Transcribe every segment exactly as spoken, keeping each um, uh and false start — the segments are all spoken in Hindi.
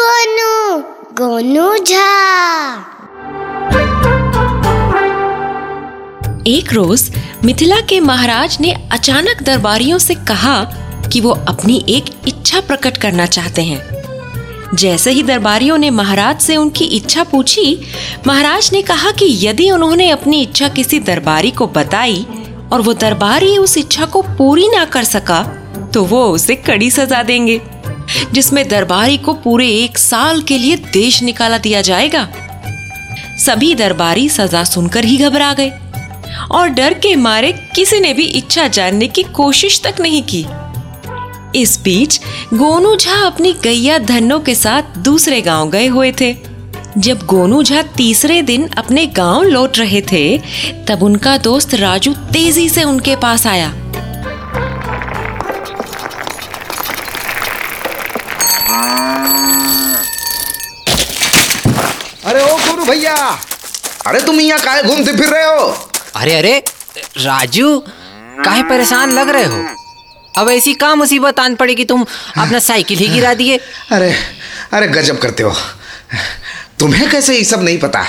गोनू गोनू झा। एक रोज मिथिला के महाराज ने अचानक दरबारियों से कहा कि वो अपनी एक इच्छा प्रकट करना चाहते हैं। जैसे ही दरबारियों ने महाराज से उनकी इच्छा पूछी, महाराज ने कहा कि यदि उन्होंने अपनी इच्छा किसी दरबारी को बताई और वो दरबारी उस इच्छा को पूरी ना कर सका तो वो उसे कड़ी सजा देंगे, जिसमें दरबारी को पूरे एक साल के लिए देश निकाला दिया जाएगा। सभी दरबारी सजा सुनकर ही घबरा गए और डर के मारे किसी ने भी इच्छा जानने की कोशिश तक नहीं की। इस बीच गोनू झा अपनी गैया धन्नो के साथ दूसरे गांव गए हुए थे। जब गोनू झा तीसरे दिन अपने गांव लौट रहे थे, तब उनका दोस्त राजू तेजी से उनके पास आया। अरे ओ गुरु भैया, अरे तुम यहाँ काहे घूमते फिर रहे हो? अरे अरे राजू, काहे परेशान लग रहे हो? अब ऐसी का मुसीबत आन पड़ेगी, तुम अपना साइकिल ही गिरा दिए। अरे अरे गजब करते हो, तुम्हें कैसे ये सब नहीं पता?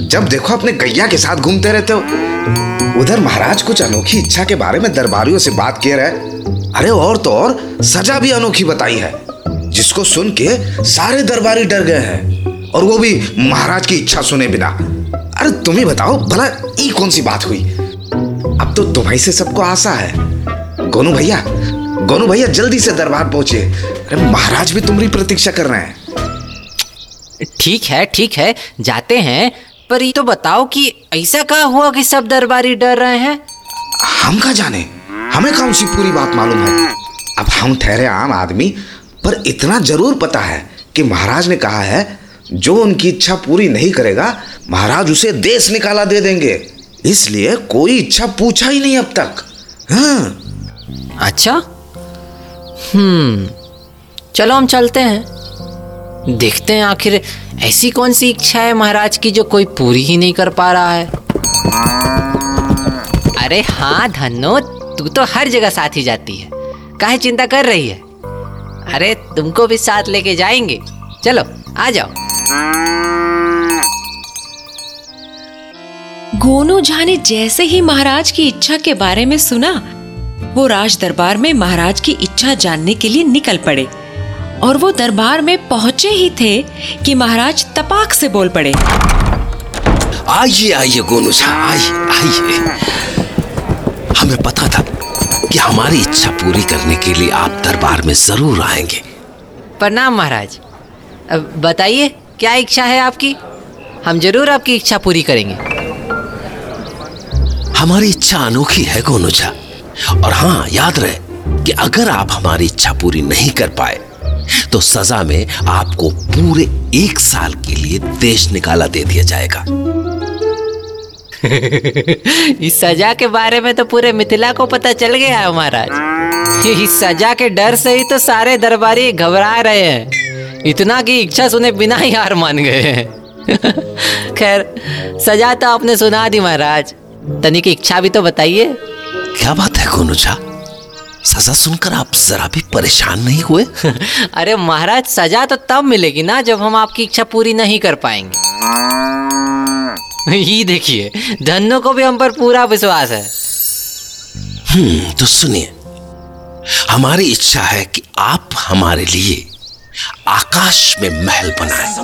जब देखो अपने गैया के साथ घूमते रहते हो। उधर महाराज कुछ अनोखी इच्छा के बारे में दरबारियों से बात किए रहे। अरे और तो और सजा भी अनोखी बताई है, जिसको सुन के सारे दरबारी डर गए हैं, और वो भी महाराज की इच्छा सुने बिना। अरे तुम ही बताओ भला ये कौन सी बात हुई? अब तो तुम्हें से सबको आशा है। गोनू भैया गोनू भैया जल्दी से दरबार पहुंचे। अरे महाराज भी तुम्हारी प्रतीक्षा कर रहे हैं। ठीक है ठीक है, जाते हैं, पर ये तो बताओ कि ऐसा क्या हुआ कि सब दरबारी डर रहे हैं? हम क्या जाने, हमें कौन सी पूरी बात मालूम है। अब हम ठहरे आम आदमी, पर इतना जरूर पता है कि महाराज ने कहा है जो उनकी इच्छा पूरी नहीं करेगा, महाराज उसे देश निकाला दे देंगे। इसलिए कोई इच्छा पूछा ही नहीं अब तक। हाँ। अच्छा, हम्म, चलो हम चलते हैं, देखते हैं आखिर ऐसी कौन सी इच्छा है महाराज की जो कोई पूरी ही नहीं कर पा रहा है। अरे हाँ धन्नो, तू तो हर जगह साथ ही जाती है, काहे चिंता कर रही है? अरे तुमको भी साथ लेके जाएंगे, चलो आ जाओ। गोनू झा ने जैसे ही महाराज की इच्छा के बारे में सुना, वो राज दरबार में महाराज की इच्छा जानने के लिए निकल पड़े, और वो दरबार में पहुंचे ही थे कि महाराज तपाक से बोल पड़े। आइए आइए गोनू झा, आइए आइए। हमें पता था कि हमारी इच्छा पूरी करने के लिए आप दरबार में जरूर आएंगे। प्रणाम महाराज, अब बताइए क्या इच्छा है आपकी, हम जरूर आपकी इच्छा पूरी करेंगे। हमारी इच्छा अनोखी है गोनू झा, और हाँ याद रहे कि अगर आप हमारी इच्छा पूरी नहीं कर पाए तो सजा में आपको पूरे एक साल के लिए देश निकाला दे दिया जाएगा। इस सजा के बारे में तो पूरे मिथिला को पता चल गया है महाराज। इस सजा के डर से ही तो सारे दरबारी घबरा रहे हैं, इतना कि इच्छा सुने बिना ही हार मान गए हैं। खैर, सजा तो आपने सुना दी महाराज, तनिक इच्छा भी तो बताइए। क्या बात है गोनू झा, सजा सुनकर आप जरा भी परेशान नहीं हुए? अरे महाराज, सजा तो तब मिलेगी ना जब हम आपकी इच्छा पूरी नहीं कर पाएंगे। ये देखिए, धन्नो को भी हम पर पूरा विश्वास है। हम्म, तो सुनिए, हमारी इच्छा है कि आप हमारे लिए आकाश में महल बनाएं।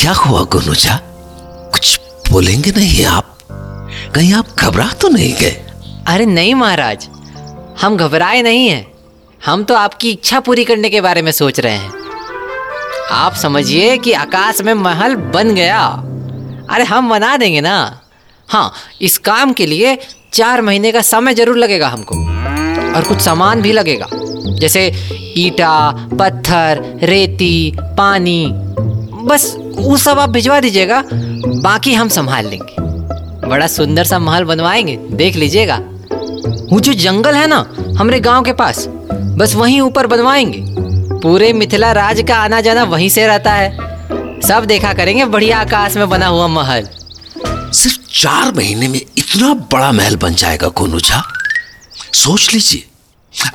क्या हुआ गोनू झा, कुछ बोलेंगे नहीं आप? कहीं आप घबरा तो नहीं गए? अरे नहीं महाराज, हम घबराए नहीं हैं, हम तो आपकी इच्छा पूरी करने के बारे में सोच रहे हैं। आप समझिए कि आकाश में महल बन गया। अरे हम बना देंगे ना। हाँ, इस काम के लिए चार महीने का समय जरूर लगेगा हमको, और कुछ सामान भी लगेगा, जैसे ईटा, पत्थर, रेती, पानी। बस वो सब आप भिजवा दीजिएगा, बाकी हम संभाल लेंगे। बड़ा सुंदर सा महल बनवाएंगे, देख लीजिएगा। वो जो जंगल है ना हमारे गांव के पास, बस वहीं ऊपर बनवाएंगे। पूरे मिथिला राज का आना जाना वहीं से रहता है, सब देखा करेंगे बढ़िया आकाश में बना हुआ महल। सिर्फ चार महीने में इतना बड़ा महल बन जाएगा गोनू झा, सोच लीजिए।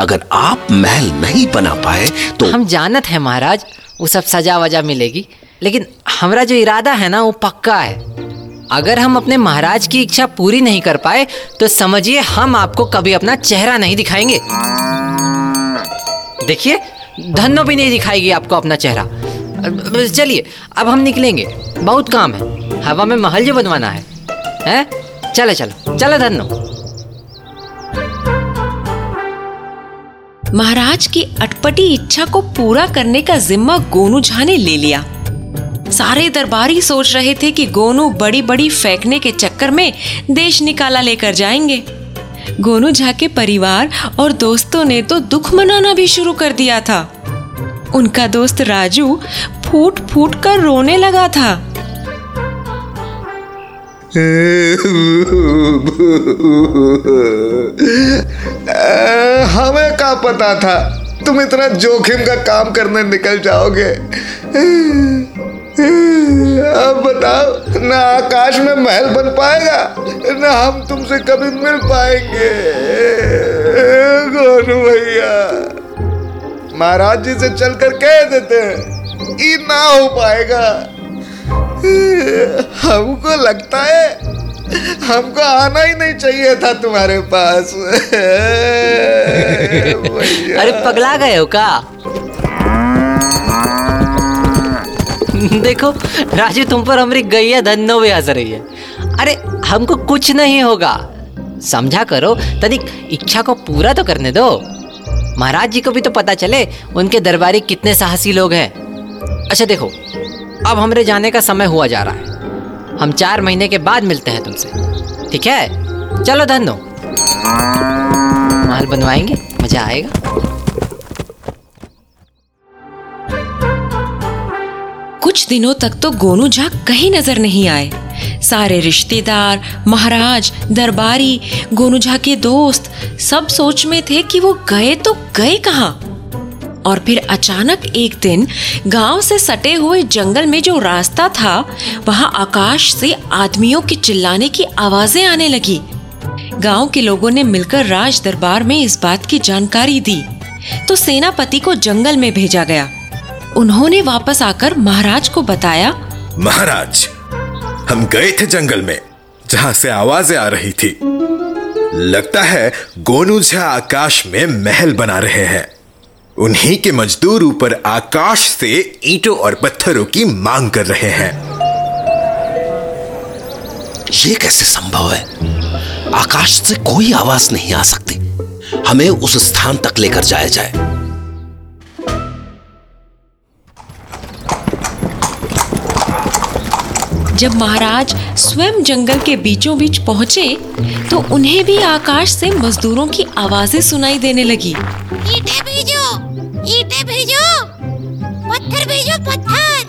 अगर आप महल नहीं बना पाए तो हम जानत है महाराज, वो सब सजा वजा मिलेगी, लेकिन हमारा जो इरादा है ना वो पक्का है। अगर हम अपने महाराज की इच्छा पूरी नहीं कर पाए तो समझिए हम आपको कभी अपना चेहरा नहीं दिखाएंगे। देखिए धन्नो भी नहीं दिखाएगी आपको अपना चेहरा। चलिए अब हम निकलेंगे, बहुत काम है, हवा में महल जो बनवाना है, है? चलो चलो चलो धन्नो। महाराज की अटपटी इच्छा को पूरा करने का जिम्मा गोनू झा ने ले लिया। सारे दरबारी सोच रहे थे कि गोनू बड़ी बड़ी फेंकने के चक्कर में देश निकाला लेकर जाएंगे। गोनू झा के परिवार और दोस्तों ने तो दुख मनाना भी शुरू कर दिया था। उनका दोस्त राजू फूट फूट कर रोने लगा था। हमें क्या पता था तुम इतना जोखिम का काम करने निकल जाओगे। अब बताओ, ना आकाश में महल बन पाएगा ना हम तुमसे कभी मिल पाएंगे। गोनू भैया महाराज जी से चल कर कह देते हैं ये ना हो पाएगा। हमको लगता है हमको आना ही नहीं चाहिए था तुम्हारे पास। अरे पगला गए हो का? देखो राजू तुम पर हमरी गैया धन्नो भी हंस रही है। अरे हमको कुछ नहीं होगा, समझा करो, तनिक इच्छा को पूरा तो करने दो। महाराज जी को भी तो पता चले उनके दरबारी कितने साहसी लोग हैं। अच्छा देखो अब हमरे जाने का समय हुआ जा रहा है, हम चार महीने के बाद मिलते हैं तुमसे, ठीक है? चलो धन्नो, माल बनवाएंगे, मजा आएगा। कुछ दिनों तक तो गोनू झा कहीं नजर नहीं आए। सारे रिश्तेदार, महाराज, दरबारी, गोनू झा के दोस्त सब सोच में थे कि वो गए तो गए कहाँ। और फिर अचानक एक दिन गांव से सटे हुए जंगल में जो रास्ता था वहां आकाश से आदमियों के चिल्लाने की आवाजें आने लगी। गांव के लोगों ने मिलकर राज दरबार में इस बात की जानकारी दी तो सेनापति को जंगल में भेजा गया। उन्होंने वापस आकर महाराज को बताया, महाराज हम गए थे जंगल में जहाँ से आवाजें आ रही थी, लगता है गोनू झा आकाश में महल बना रहे हैं। उन्हीं के मजदूर ऊपर आकाश से ईंटों और पत्थरों की मांग कर रहे हैं। ये कैसे संभव है? आकाश से कोई आवाज नहीं आ सकती, हमें उस स्थान तक लेकर जाया जाए। जब महाराज स्वयं जंगल के बीचों बीच पहुंचे तो उन्हें भी आकाश से मजदूरों की आवाजें सुनाई देने लगी। ईंटें भेजो, ईंटें भेजो, पत्थर भेजो, पत्थर,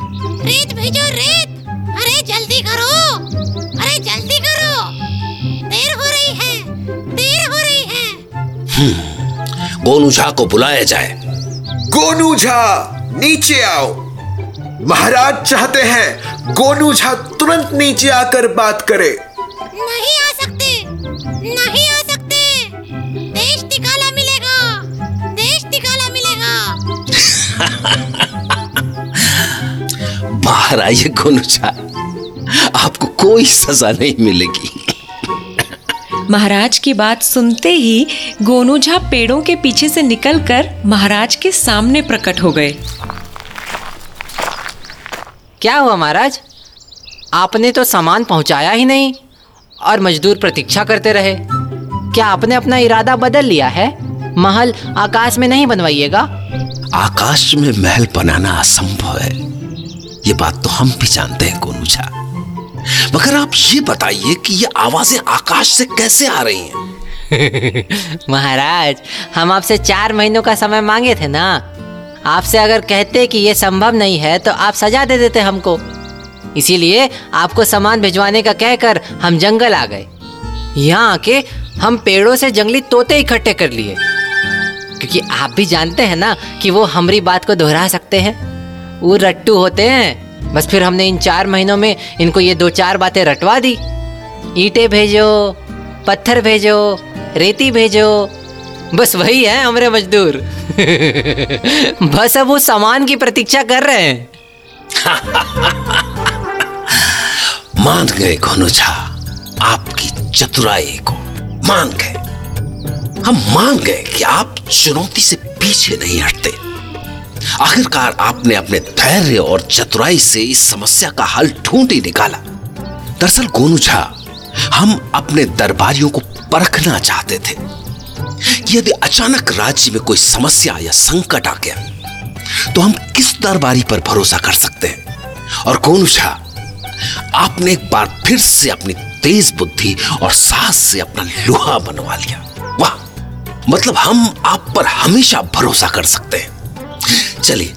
रेत भेजो, रेत, अरे जल्दी करो, अरे जल्दी करो, देर हो रही है, देर हो रही है। गोनू झा को बुलाया जाए। गोनू झा नीचे आओ, महाराज चाहते हैं गोनू झा तुरंत नीचे आकर बात करे। नहीं आ सकते, नहीं आ सकते, देश निकाला मिलेगा, देश निकाला मिलेगा। बाहर आइए गोनू झा, आपको कोई सजा नहीं मिलेगी। महाराज की बात सुनते ही गोनू झा पेड़ों के पीछे से निकलकर महाराज के सामने प्रकट हो गए। क्या हुआ महाराज, आपने तो सामान पहुंचाया ही नहीं और मजदूर प्रतीक्षा करते रहे। क्या आपने अपना इरादा बदल लिया है? महल आकाश में नहीं बनवाइएगा? आकाश में महल बनाना असंभव है, ये बात तो हम भी जानते हैं गोनू झा, मगर आप ये बताइए कि ये आवाजें आकाश से कैसे आ रही हैं? महाराज हम आपसे चार महीनों का समय मांगे थे ना, आपसे अगर कहते कि ये संभव नहीं है तो आप सजा दे देते हमको, इसीलिए आपको सामान भिजवाने का कहकर हम जंगल आ गए। यहाँ आके हम पेड़ों से जंगली तोते इकट्ठे कर लिए, क्योंकि आप भी जानते हैं ना कि वो हमारी बात को दोहरा सकते हैं, वो रट्टू होते हैं। बस फिर हमने इन चार महीनों में इनको ये दो चार बातें रटवा दी। ईंटें भेजो, पत्थर भेजो, रेती भेजो, बस वही है हमरे मजदूर। बस अब वो सामान की प्रतीक्षा कर रहे हैं। मान गए गोनू झा, आपकी चतुराई को मान गए। हम मान गए कि आप चुनौती से पीछे नहीं हटते। आखिरकार आपने अपने धैर्य और चतुराई से इस समस्या का हल ढूंढ ही निकाला। दरअसल गोनू झा, हम अपने दरबारियों को परखना चाहते थे। यदि अचानक राज्य में कोई समस्या या संकट आ गया तो हम किस दरबारी पर भरोसा कर सकते हैं। और गोनू झा, आपने एक बार फिर से अपनी तेज बुद्धि और साहस से अपना लोहा बनवा लिया। वाह, मतलब हम आप पर हमेशा भरोसा कर सकते हैं। चलिए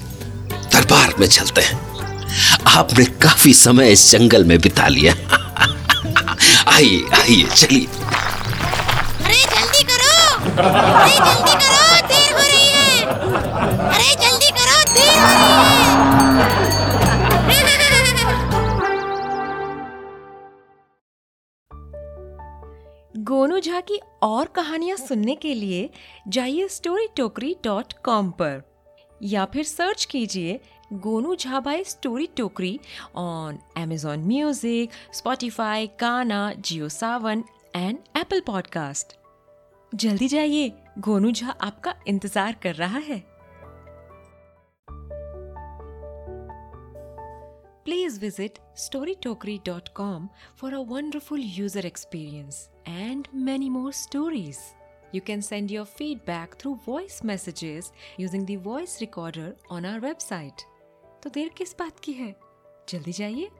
दरबार में चलते हैं। आपने काफी समय इस जंगल में बिता लिया। आइए आइए चलिए। अरे जल्दी करो, अरे जल्दी करो, देर हो रही है। अरे जल्दी करो, देर हो रही है। गोनू झा की और कहानियां सुनने के लिए जाइए स्टोरी टोकरी डॉट कॉम पर या फिर सर्च कीजिए Gonu Jha by story Tokri on Amazon music, Spotify, Gaana, Jio Saavn and Apple podcast. जल्दी जाइए, गोनू झा आपका इंतजार कर रहा है। Please visit story tokri dot com for a wonderful user experience and many more stories. You can send your feedback through voice messages using the voice recorder on our website. तो देर किस बात की है, जल्दी जाइए।